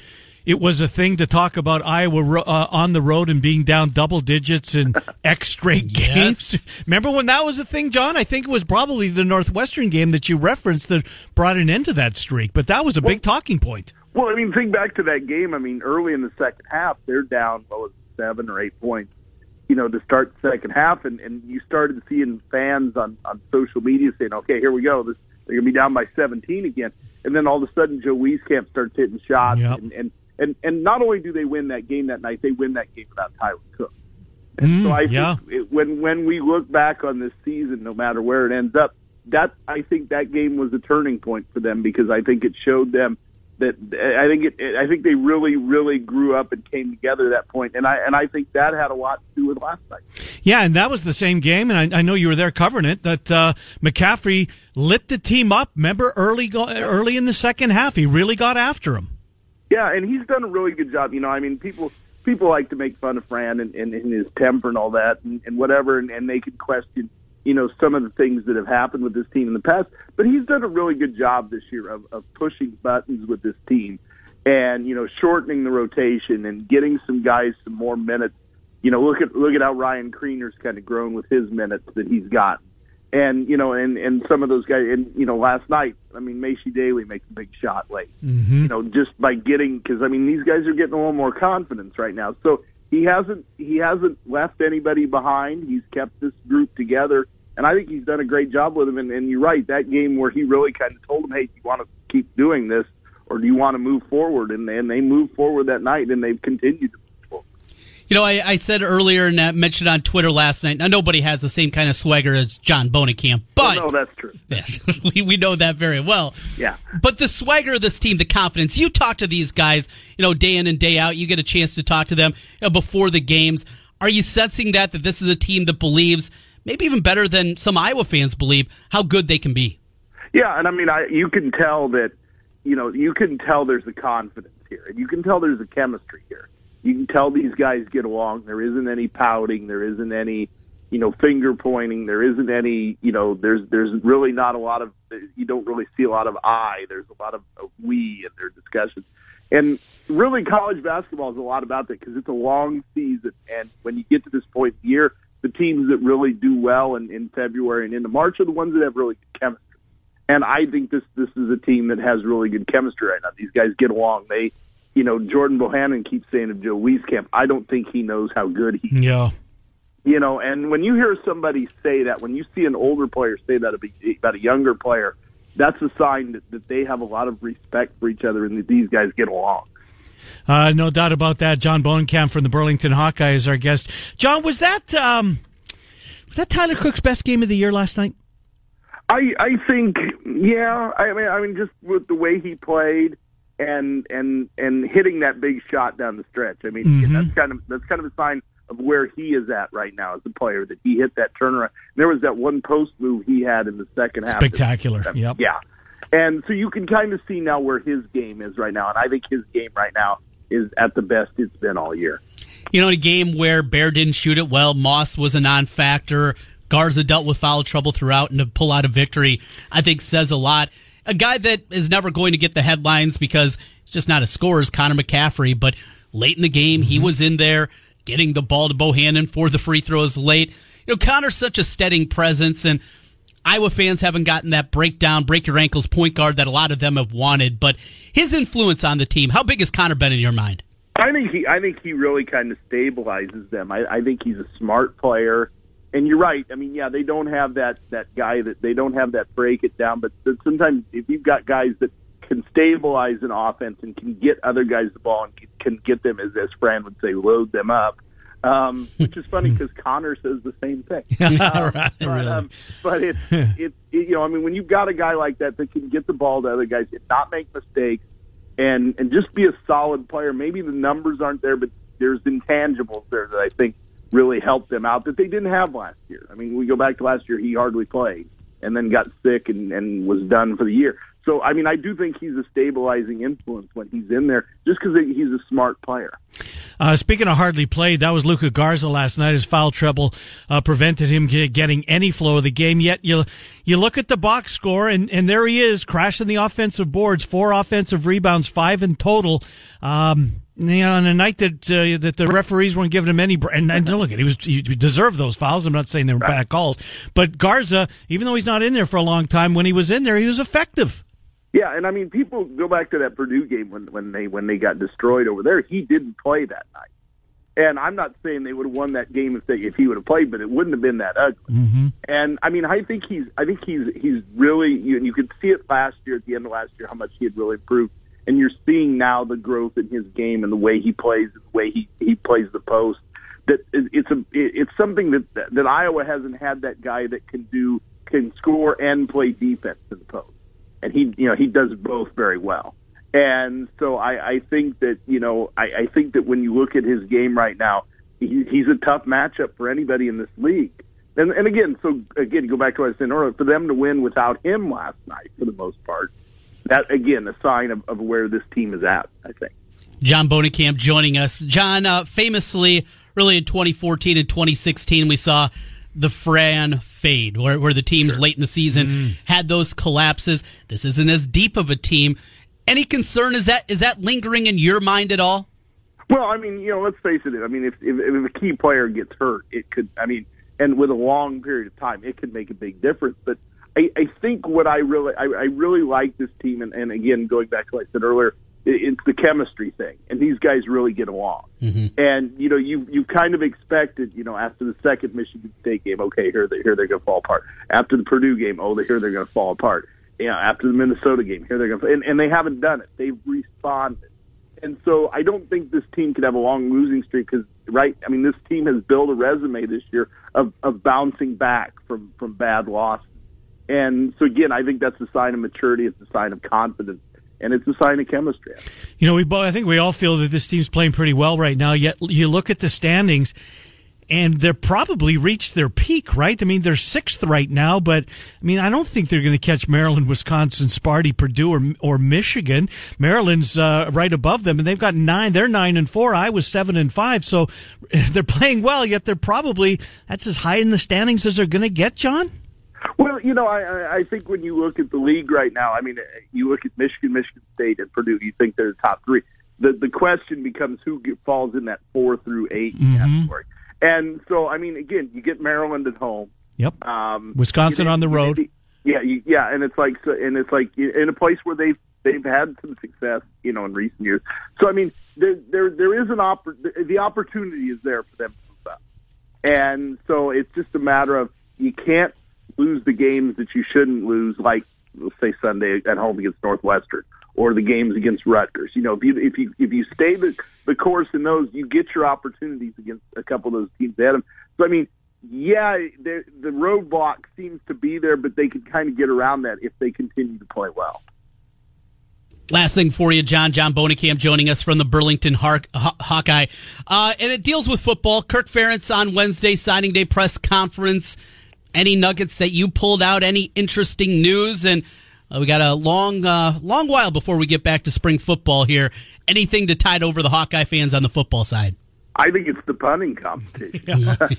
it was a thing to talk about Iowa uh, on the road and being down double digits in X straight games. Yes. Remember when that was a thing, John? I think it was probably the Northwestern game that you referenced that brought an end to that streak, but that was a well, big talking point. Well, I mean, think back to that game. I mean, early in the second half, they're down what was it, seven or eight points, you know, to start the second half, and, and you started seeing fans on, on social media saying, okay, here we go. This, they're going to be down by seventeen again. And then all of a sudden, Joe Wieskamp starts hitting shots. Yep. And, and, and, and not only do they win that game that night, they win that game without Tyler Cook. And mm, so I yeah. think it, when, when we look back on this season, no matter where it ends up, that I think that game was a turning point for them because I think it showed them that I think it, I think they really, really grew up and came together at that point, and I and I think that had a lot to do with last night. Yeah, and that was the same game, and I, I know you were there covering it. That uh, McCaffrey lit the team up. Remember early go, early in the second half, he really got after him. Yeah, and he's done a really good job. You know, I mean, people people like to make fun of Fran and, and, and his temper and all that, and, and whatever, and, and they can question, you know, some of the things that have happened with this team in the past, but he's done a really good job this year of, of pushing buttons with this team and, you know, shortening the rotation and getting some guys some more minutes. You know, look at, look at how Ryan Kriener's kind of grown with his minutes that he's gotten. And, you know, and, and some of those guys, and, you know, last night, I mean, Macy Daily makes a big shot late, mm-hmm. you know, just by getting, because I mean, these guys are getting a little more confidence right now. So he hasn't, he hasn't left anybody behind. He's kept this group together. And I think he's done a great job with him. And, and you're right, that game where he really kind of told him, hey, do you want to keep doing this or do you want to move forward? And, and they moved forward that night, and they've continued to move forward. You know, I, I said earlier and I mentioned on Twitter last night, now nobody has the same kind of swagger as John Bohnenkamp. But well, no, that's true. Yeah, we, we know that very well. Yeah. But the swagger of this team, the confidence, you talk to these guys, you know, day in and day out. You get a chance to talk to them you know, before the games. Are you sensing that, that this is a team that believes – maybe even better than some Iowa fans believe, how good they can be? Yeah, and I mean, I, you can tell that, you know, you can tell there's a confidence here, and you can tell there's a chemistry here. You can tell these guys get along. There isn't any pouting. There isn't any, you know, finger pointing. There isn't any, you know, there's there's really not a lot of, you don't really see a lot of I. There's a lot of we in their discussions. And really, college basketball is a lot about that because it's a long season, and when you get to this point in the year, the teams that really do well in, in February and into March are the ones that have really good chemistry. And I think this this is a team that has really good chemistry right now. These guys get along. They, you know, Jordan Bohannon keeps saying of Joe Wieskamp, I don't think he knows how good he is. Yeah. You know, and when you hear somebody say that, when you see an older player say that about a younger player, that's a sign that, that they have a lot of respect for each other and that these guys get along. Uh, no doubt about that. John Bohnenkamp from the Burlington Hawkeyes is our guest. John, was that um, was that Tyler Cook's best game of the year last night? I I think yeah. I mean I mean just with the way he played and and and hitting that big shot down the stretch. I mean mm-hmm. that's kind of that's kind of a sign of where he is at right now as a player, that he hit that turnaround. There was that one post move he had in the second half. Spectacular. Yep. Yeah. And so you can kind of see now where his game is right now, and I think his game right now is at the best it's been all year. You know, in a game where Bear didn't shoot it well, Moss was a non-factor, Garza dealt with foul trouble throughout, and to pull out a victory, I think says a lot. A guy that is never going to get the headlines because it's just not a scorer is Connor McCaffrey, but late in the game, mm-hmm. he was in there getting the ball to Bohannon for the free throws late. You know, Connor's such a steadying presence, and Iowa fans haven't gotten that breakdown, break your ankles point guard that a lot of them have wanted, but his influence on the team, how big has Connor been in your mind? I think he, I think he really kind of stabilizes them. I, I think he's a smart player, and you're right. I mean, yeah, they don't have that, that guy that they don't have that break it down, but sometimes if you've got guys that can stabilize an offense and can get other guys the ball and can, can get them, as, as Fran would say, load them up. Um, which is funny because Connor says the same thing. Um, right, but, really. um, but it's, it's, it, you know, I mean, when you've got a guy like that that can get the ball to other guys and not make mistakes and, and just be a solid player, maybe the numbers aren't there, but there's intangibles there that I think really helped them out that they didn't have last year. I mean, we go back to last year, he hardly played and then got sick and, and was done for the year. So, I mean, I do think he's a stabilizing influence when he's in there just because he's a smart player. Uh, speaking of hardly played, that was Luka Garza last night. His foul trouble uh, prevented him get, getting any flow of the game. Yet you you look at the box score, and, and there he is, crashing the offensive boards, four offensive rebounds, five in total. Um, you know, on a night that uh, that the referees weren't giving him any, and, and look, he was he deserved those fouls. I'm not saying they were bad calls, but Garza, even though he's not in there for a long time, when he was in there, he was effective. Yeah, and I mean, people go back to that Purdue game when, when they when they got destroyed over there. He didn't play that night, and I'm not saying they would have won that game if they if he would have played, but it wouldn't have been that ugly. Mm-hmm. And I mean, I think he's I think he's he's really you, and you could see it last year at the end of last year how much he had really improved, and you're seeing now the growth in his game and the way he plays, the way he, he plays the post. That it's a it's something that, that that Iowa hasn't had that guy that can do can score and play defense to the post. And he, you know, he does both very well. And so I, I think that, you know, I, I think that when you look at his game right now, he, he's a tough matchup for anybody in this league. And, and again, so again, go back to what I was saying earlier, for them to win without him last night, for the most part, that, again, a sign of, of where this team is at, I think. John Bohnenkamp joining us. John, uh, famously, really in twenty fourteen and twenty sixteen, we saw the Fran fade, where, where the teams sure. late in the season mm. had those collapses. This isn't as deep of a team. Any concern? Is that is that lingering in your mind at all? Well, I mean, you know, let's face it. I mean, if, if, if a key player gets hurt, it could, I mean, and with a long period of time, it could make a big difference. But I, I think what I really, I, I really like this team, and, and again, going back to what I said earlier, it's the chemistry thing, and these guys really get along. Mm-hmm. And you know, you you kind of expected, you know, after the second Michigan State game, okay, here they here they're going to fall apart. After the Purdue game, oh, they here they're going to fall apart. You know, after the Minnesota game, here they're going to, and, and they haven't done it. They've responded, and so I don't think this team could have a long losing streak because, right? I mean, this team has built a resume this year of of bouncing back from from bad losses, and so again, I think that's a sign of maturity. It's a sign of confidence. And it's a sign of chemistry. You know, we both, I think we all feel that this team's playing pretty well right now, yet you look at the standings, and they're probably reached their peak, right? I mean, they're sixth right now, but, I mean, I don't think they're going to catch Maryland, Wisconsin, Sparty, Purdue, or, or Michigan. Maryland's uh, right above them, and they've got nine. They're nine and four. Iowa's seven and five. So they're playing well, yet they're probably, that's as high in the standings as they're going to get, John? Well, you know, I, I think when you look at the league right now, I mean, you look at Michigan, Michigan State, and Purdue, you think they're the top three. The the question becomes who get, falls in that four through eight mm-hmm. category. And so, I mean, again, you get Maryland at home. Yep. Um, Wisconsin you know, on the road. You know, yeah, you, yeah, and it's like, and it's like in a place where they've they've had some success, you know, in recent years. So, I mean, there there there is an oppor- the opportunity is there for them to move up, and so it's just a matter of you can't lose the games that you shouldn't lose, like let's say Sunday at home against Northwestern or the games against Rutgers. You know, if you if you if you stay the, the course in those, you get your opportunities against a couple of those teams at them. So I mean, yeah, the roadblock seems to be there, but they can kind of get around that if they continue to play well. Last thing for you, John. John Bohnenkamp joining us from the Burlington Haw- Hawkeye, uh, and it deals with football. Kirk Ferentz on Wednesday signing day press conference. Any nuggets that you pulled out? Any interesting news? And uh, we got a long, uh, long while before we get back to spring football here. Anything to tide over the Hawkeye fans on the football side? I think it's the punting competition.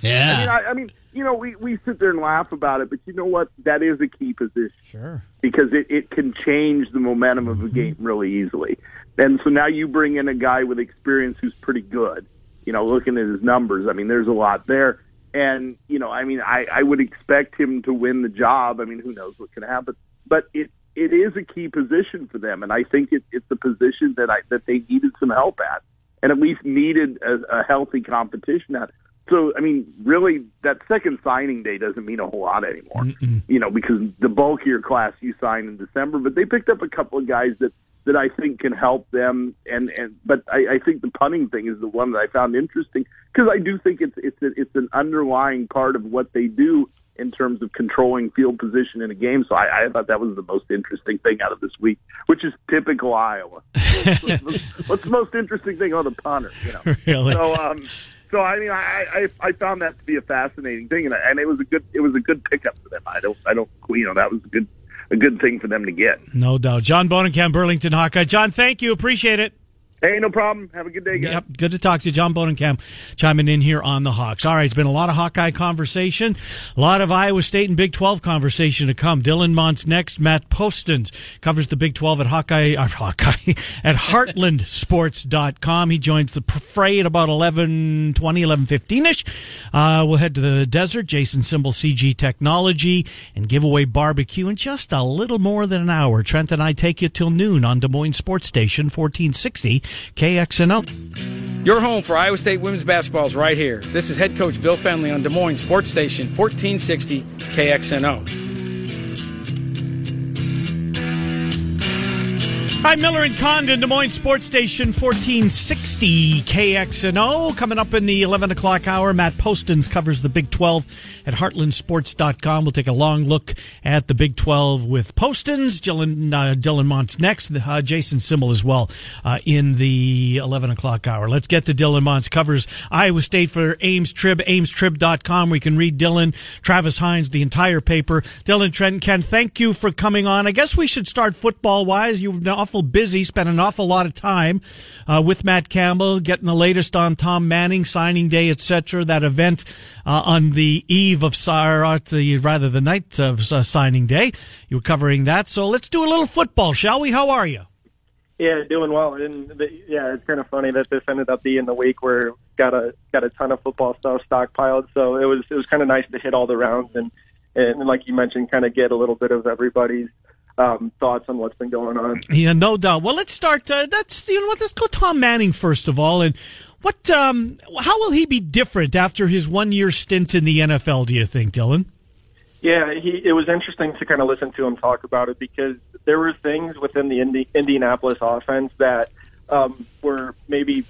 yeah, I mean, I, I mean, you know, we, we sit there and laugh about it, but you know what? That is a key position, sure, because it, it can change the momentum of a game really easily. And so now you bring in a guy with experience who's pretty good. You know, looking at his numbers, I mean, there's a lot there. And, you know, I mean, I, I would expect him to win the job. I mean, who knows what can happen. But it, it is a key position for them, and I think it, it's a position that I that they needed some help at and at least needed a, a healthy competition at. So, I mean, really, that second signing day doesn't mean a whole lot anymore, Mm-mm. you know, because the bulkier class you sign in December. But they picked up a couple of guys that, that I think can help them. And, and but I, I think the punting thing is the one that I found interesting because I do think it's it's a, it's an underlying part of what they do in terms of controlling field position in a game. So I, I thought that was the most interesting thing out of this week, which is typical Iowa. What's the most interesting thing? Oh, the punter. You know. Really? So um, so I mean, I, I I found that to be a fascinating thing, and and it was a good it was a good pickup for them. I don't I don't you know that was a good. a good thing for them to get. No doubt. John Bohnenkamp, Burlington Hawkeye. John, thank you. Appreciate it. Hey, no problem. Have a good day, guys. Yep, good to talk to you. John Bohnenkamp chiming in here on the Hawks. All right, it's been a lot of Hawkeye conversation, a lot of Iowa State and Big twelve conversation to come. Dylan Montz next. Matt Postins covers the Big twelve at Hawkeye, uh, Hawkeye at heartland sports dot com. He joins the fray at about eleven twenty, eleven fifteen-ish. Uh, we'll head to the desert. Jason Symbol, C G Technology, and Giveaway Barbecue in just a little more than an hour. Trent and I take you till noon on Des Moines Sports Station, fourteen sixty. K X N O. Your home for Iowa State women's basketball is right here. This is head coach Bill Fenley on Des Moines Sports Station, fourteen sixty K X N O. Hi, Miller and Condon, Des Moines Sports Station, fourteen sixty K X N O. Coming up in the eleven o'clock hour, Matt Postins covers the Big twelve at heartland sports dot com. We'll take a long look at the Big twelve with Postins. Dylan, uh, Dylan Montz next. Uh, Jason Symbol as well uh, in the eleven o'clock hour. Let's get to Dylan Montz. Covers Iowa State for Ames Trib, ames trib dot com. We can read Dylan, Travis Hines, the entire paper. Dylan, Trent, and Ken, thank you for coming on. I guess we should start football-wise. You've now busy, spent an awful lot of time uh, with Matt Campbell, getting the latest on Tom Manning, signing day, et cetera. That event uh, on the eve of, or the, rather the night of uh, signing day. You were covering that. So let's do a little football, shall we? How are you? Yeah, doing well. And yeah, it's kind of funny that this ended up being the week where got a got a ton of football stuff stockpiled. So it was it was kind of nice to hit all the rounds and and like you mentioned, kind of get a little bit of everybody's Um, thoughts on what's been going on. Yeah, no doubt. Well, let's start. Uh, that's you know what. Let's go Tom Manning first of all. And what? Um, how will he be different after his one-year stint in the N F L? Do you think, Dylan? Yeah, he, it was interesting to kind of listen to him talk about it because there were things within the Indi- Indianapolis offense that um, were maybe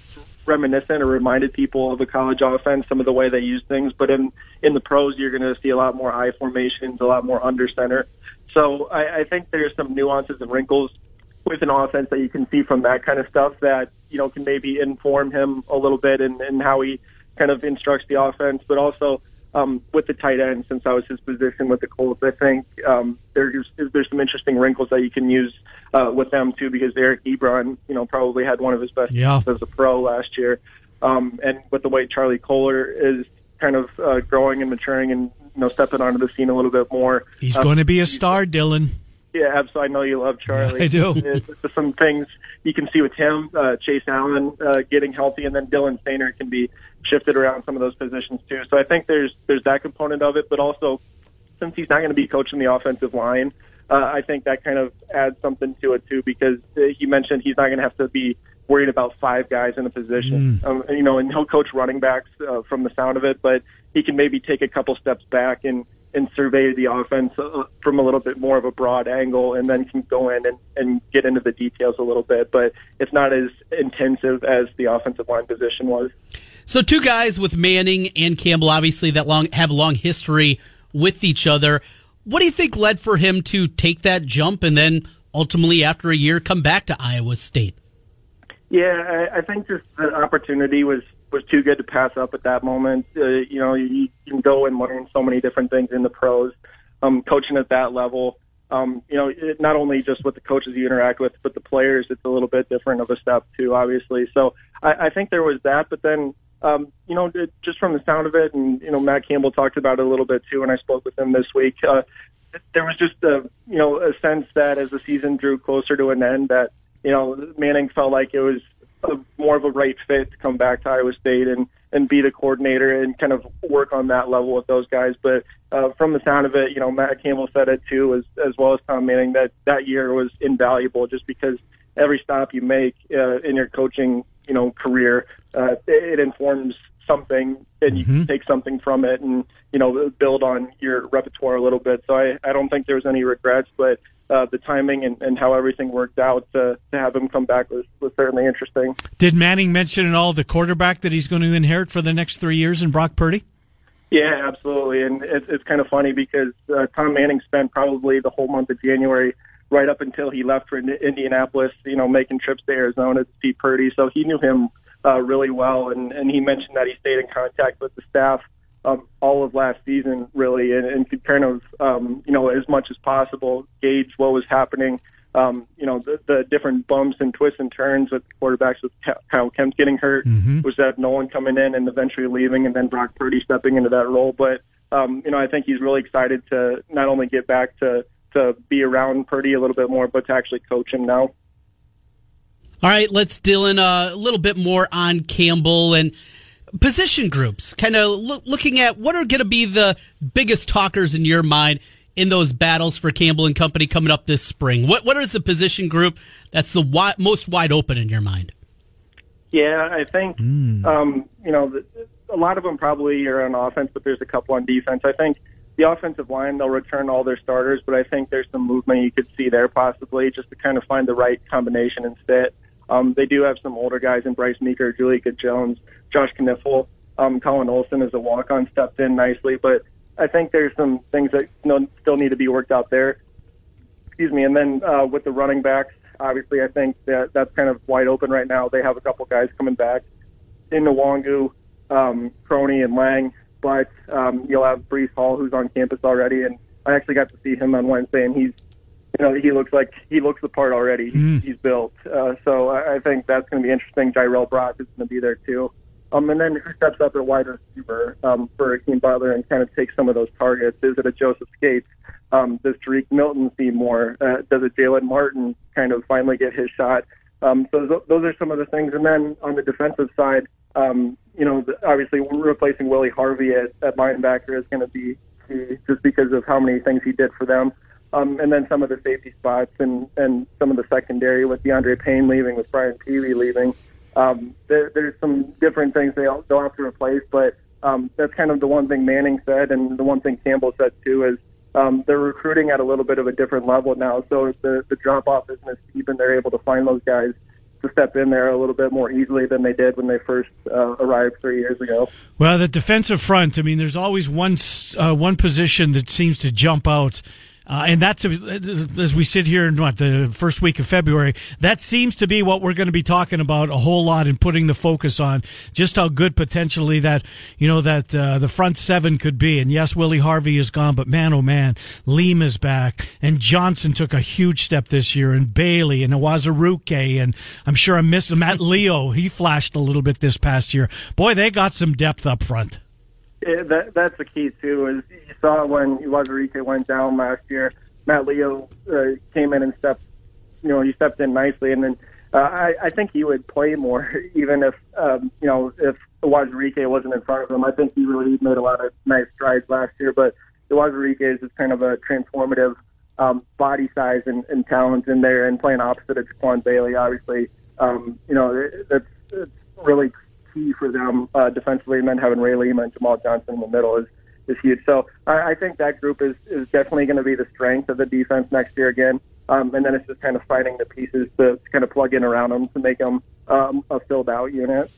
reminiscent or reminded people of the college offense, some of the way they use things. But in in the pros, you're going to see a lot more I formations, a lot more under center. So I, I think there's some nuances and wrinkles with an offense that you can see from that kind of stuff that, you know, can maybe inform him a little bit in, in how he kind of instructs the offense. But also um, with the tight end, since that was his position with the Colts, I think um, there's there's some interesting wrinkles that you can use uh, with them, too, because Eric Ebron, you know, probably had one of his best yeah. as a pro last year. Um, and with the way Charlie Kohler is kind of uh, growing and maturing and, you know, stepping onto the scene a little bit more. He's um, going to be a star, Dylan. Yeah, absolutely. I know you love Charlie. I do. There's some things you can see with him, uh, Chase Allen uh, getting healthy, and then Dylan Sainer can be shifted around some of those positions too. So I think there's there's that component of it, but also since he's not going to be coaching the offensive line, uh, I think that kind of adds something to it too because uh, you mentioned he's not going to have to be worried about five guys in a position. Mm. Um, you know, and he'll coach running backs uh, from the sound of it, but he can maybe take a couple steps back and, and survey the offense uh, from a little bit more of a broad angle and then can go in and, and get into the details a little bit. But it's not as intensive as the offensive line position was. So two guys with Manning and Campbell, obviously, that long have a long history with each other. What do you think led for him to take that jump and then ultimately after a year come back to Iowa State? Yeah, I, I think just the opportunity was, was too good to pass up at that moment. Uh, you know, you, you can go and learn so many different things in the pros, um, coaching at that level. Um, you know, it, not only just with the coaches you interact with, but the players, it's a little bit different of a step too, obviously. So I, I think there was that, but then, um, you know, it, just from the sound of it, and, you know, Matt Campbell talked about it a little bit too when I spoke with him this week. Uh, there was just a, you know, a sense that as the season drew closer to an end that, you know, Manning felt like it was a, more of a right fit to come back to Iowa State and, and be the coordinator and kind of work on that level with those guys. But uh, from the sound of it, you know, Matt Campbell said it too, as, as well as Tom Manning, that that year was invaluable just because every stop you make uh, in your coaching, you know, career, uh, it, it informs something and you mm-hmm. can take something from it and, you know, build on your repertoire a little bit. So I, I don't think there was any regrets, but Uh, the timing and, and how everything worked out to, to have him come back was, was certainly interesting. Did Manning mention at all the quarterback that he's going to inherit for the next three years in Brock Purdy? Yeah, absolutely. And it, it's kind of funny because uh, Tom Manning spent probably the whole month of January right up until he left for Indianapolis, you know, making trips to Arizona to see Purdy. So he knew him uh, really well. And, and he mentioned that he stayed in contact with the staff Um, all of last season, really, and, and could kind of, um, you know, as much as possible gauge what was happening um, you know, the, the different bumps and twists and turns with quarterbacks, with Kyle Kemp getting hurt, mm-hmm. was that Nolan coming in and eventually leaving, and then Brock Purdy stepping into that role. But, um, you know, I think he's really excited to not only get back to, to be around Purdy a little bit more, but to actually coach him now. All right, let's, Dylan, uh, a little bit more on Campbell and position groups, kind of lo- looking at what are going to be the biggest talkers in your mind in those battles for Campbell and company coming up this spring. What What is the position group that's the wi- most wide open in your mind? Yeah, I think, mm. um, you know, the, a lot of them probably are on offense, but there's a couple on defense. I think the offensive line, they'll return all their starters, but I think there's some movement you could see there possibly just to kind of find the right combination and fit. Um, they do have some older guys in Bryce Meeker, Julika Jones, Josh Kniffel. Um, Colin Olson as a walk-on stepped in nicely, but I think there's some things that you know, still need to be worked out there. Excuse me. And then uh, with the running backs, obviously I think that that's kind of wide open right now. They have a couple guys coming back in Nwangu, um, Crony, and Lang, but um, you'll have Breece Hall, who's on campus already, and I actually got to see him on Wednesday, and he's You know, he looks like he looks the part already. Mm. He's built. Uh, so I think that's going to be interesting. Jirel Brock is going to be there, too. Um, and then who steps up at wide receiver um, for Akeem Butler and kind of takes some of those targets? Is it a Joseph Skates? Um, does Tariq Milton see more? Uh, does a Jalen Martin kind of finally get his shot? Um, so th- those are some of the things. And then on the defensive side, um, you know, obviously replacing Willie Harvey at, at linebacker is going to be key just because of how many things he did for them. Um, and then some of the safety spots and, and some of the secondary with DeAndre Payne leaving, with Brian Peavy leaving. Um, there, there's some different things they'll, they'll have to replace, but um, that's kind of the one thing Manning said, and the one thing Campbell said too is um, they're recruiting at a little bit of a different level now, so if the, the drop-off isn't as deep and they're able to find those guys to step in there a little bit more easily than they did when they first uh, arrived three years ago. Well, the defensive front, I mean, there's always one uh, one position that seems to jump out. Uh, and that's, as we sit here in what, the first week of February, that seems to be what we're going to be talking about a whole lot and putting the focus on, just how good potentially that, you know, that uh, the front seven could be. And yes, Willie Harvey is gone, but man, oh man, Leem is back, and Johnson took a huge step this year, and Bailey, and Nwazuruke, and I'm sure I missed Matt Leo. He flashed a little bit this past year. Boy, they got some depth up front. It, that, that's the key, too, is you saw when Iwazurike went down last year, Matt Leo uh, came in and stepped, you know, he stepped in nicely. And then uh, I, I think he would play more, even if, um, you know, if Iwazurike wasn't in front of him. I think he really made a lot of nice strides last year, but Iwazurike is just kind of a transformative um, body size and, and talent in there, and playing opposite of Jaquan Bailey, obviously. Um, you know, it, that's it's really for them uh, defensively, and then having Ray Lima and Jamal Johnson in the middle is, is huge. So I, I think that group is, is definitely going to be the strength of the defense next year again. Um, and then it's just kind of finding the pieces to, to kind of plug in around them to make them um, a filled-out unit.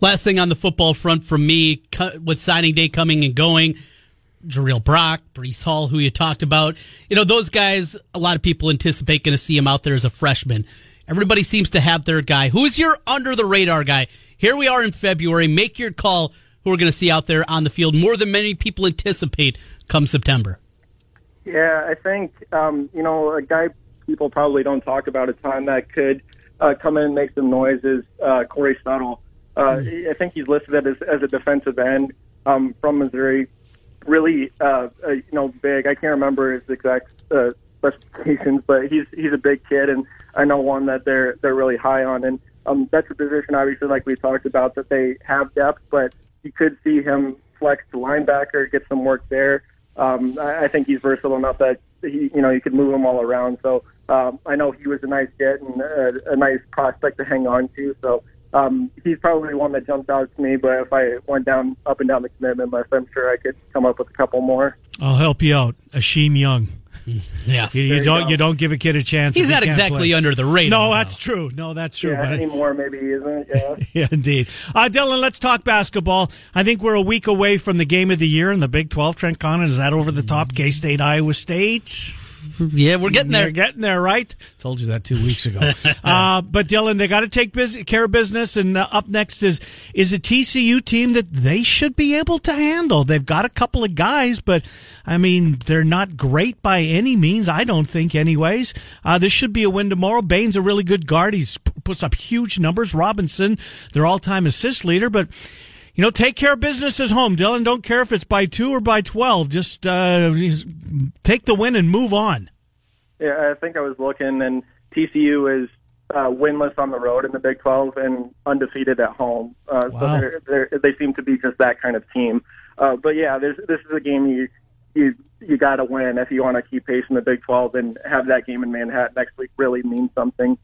Last thing on the football front for me, with signing day coming and going, Jirel Brock, Breece Hall, who you talked about, you know, those guys, a lot of people anticipate going to see him out there as a freshman. Everybody seems to have their guy. Who's your under-the-radar guy? Here we are in February. Make your call who we're going to see out there on the field more than many people anticipate come September. Yeah, I think, um, you know, a guy people probably don't talk about a ton that could uh, come in and make some noise is uh, Corey Suttle. Uh, I think he's listed as, as a defensive end um, from Missouri. Really, uh, uh, you know, big. I can't remember his exact uh, specifications, but he's he's a big kid, and I know one that they're they're really high on. And Um, that's a position, obviously, like we talked about, that they have depth, but you could see him flex to linebacker, get some work there. Um, I, I think he's versatile enough that, he, you know, you could move him all around. So um, I know he was a nice get and a, a nice prospect to hang on to. So um, he's probably one that jumped out to me, but if I went down up and down the commitment list, I'm sure I could come up with a couple more. I'll help you out. Asheem Young. Yeah, you, you don't you, you don't give a kid a chance. He's not exactly play. Under the radar. No, that's now. True. No, that's true. Yeah, buddy. Anymore maybe he isn't. Yeah, yeah indeed. Uh, Dylan, let's talk basketball. I think we're a week away from the game of the year in the Big twelve. Trent Conant, is that over the top? K-State, Iowa State. yeah, we're getting there. We're getting there, right? Told you that two weeks ago. uh, but, Dylan, they got to take busy, care of business, and uh, up next is is a T C U team that they should be able to handle. They've got a couple of guys, but, I mean, they're not great by any means, I don't think anyways. Uh, this should be a win tomorrow. Bain's a really good guard. He puts up huge numbers. Robinson, their all-time assist leader, but... You know, take care of business at home, Dylan. Don't care if it's by two or by twelve. Just uh, take the win and move on. Yeah, I think I was looking, and T C U is uh, winless on the road in the Big twelve and undefeated at home. Uh, wow. So they're, they're, they seem to be just that kind of team. Uh, but, yeah, there's, this is a game you you you got to win if you want to keep pace in the Big twelve and have that game in Manhattan next week really mean something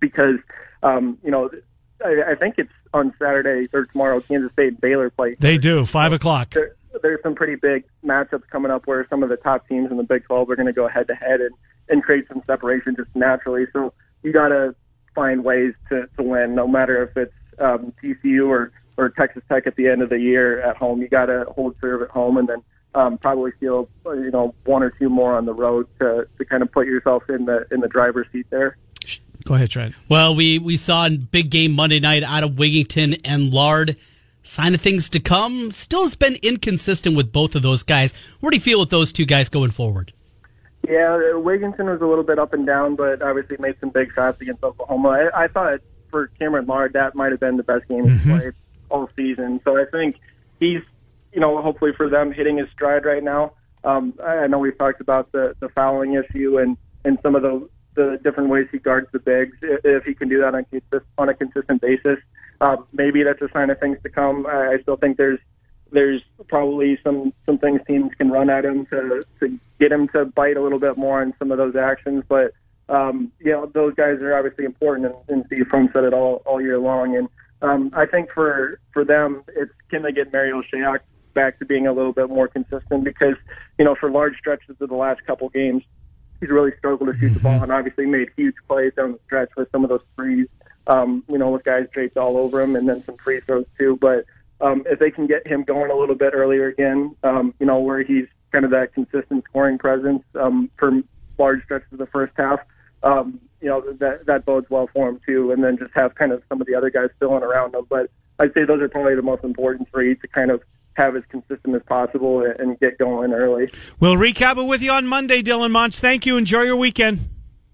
because, um, you know, I, I think it's on Saturday or tomorrow, Kansas State and Baylor play. They do, five o'clock. There, there's some pretty big matchups coming up where some of the top teams in the Big twelve are going to go head-to-head and, and create some separation just naturally. So you got to find ways to, to win, no matter if it's um, T C U or, or Texas Tech at the end of the year at home. You got to hold serve at home and then um, probably steal you know, one or two more on the road to, to kind of put yourself in the in the driver's seat there. Go ahead, Trent. Well, we, we saw a big game Monday night out of Wigington and Lard. Sign of things to come. Still has been inconsistent with both of those guys. Where do you feel with those two guys going forward? Yeah, Wigington was a little bit up and down, but obviously made some big shots against Oklahoma. I, I thought for Cameron Lard, that might have been the best game mm-hmm. he's played all season. So I think he's, you know, hopefully for them hitting his stride right now. Um, I know we've talked about the, the fouling issue and, and some of the the different ways he guards the bigs. If he can do that on a consistent basis, uh, maybe that's a sign of things to come. I still think there's there's probably some, some things teams can run at him to, to get him to bite a little bit more on some of those actions. But, um, you know, those guys are obviously important, and Steve Fromm said it all, all year long. And um, I think for, for them, it's can they get Mario Shayock back to being a little bit more consistent because, you know, for large stretches of the last couple games, he's really struggled to shoot mm-hmm. the ball and obviously made huge plays down the stretch with some of those threes, um, you know, with guys draped all over him and then some free throws too. But um, if they can get him going a little bit earlier again, um, you know, where he's kind of that consistent scoring presence um, for large stretches of the first half, um, you know, that, that bodes well for him too. And then just have kind of some of the other guys filling around him. But I'd say those are probably the most important three to kind of have as consistent as possible and get going early. We'll recap it with you on Monday, Dylan Montz. Thank you. Enjoy your weekend.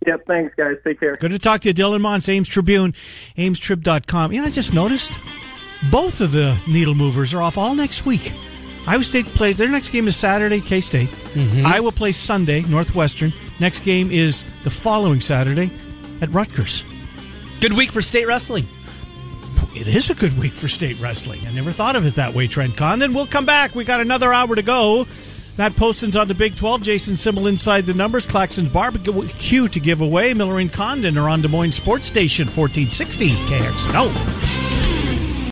Yep, thanks, guys. Take care. Good to talk to you, Dylan Montz, Ames Tribune, ames trib dot com. You know, I just noticed both of the needle movers are off all next week. Iowa State plays, their next game is Saturday, K-State. Mm-hmm. Iowa plays Sunday, Northwestern. Next game is the following Saturday at Rutgers. Good week for state wrestling. It is a good week for state wrestling. I never thought of it that way, Trent Conn. Then we'll come back. We got another hour to go. Matt Postins on the Big twelve. Jason Simmel inside the numbers. Claxton's barbecue to give away. Miller and Condon are on Des Moines Sports Station, fourteen sixty K X N O.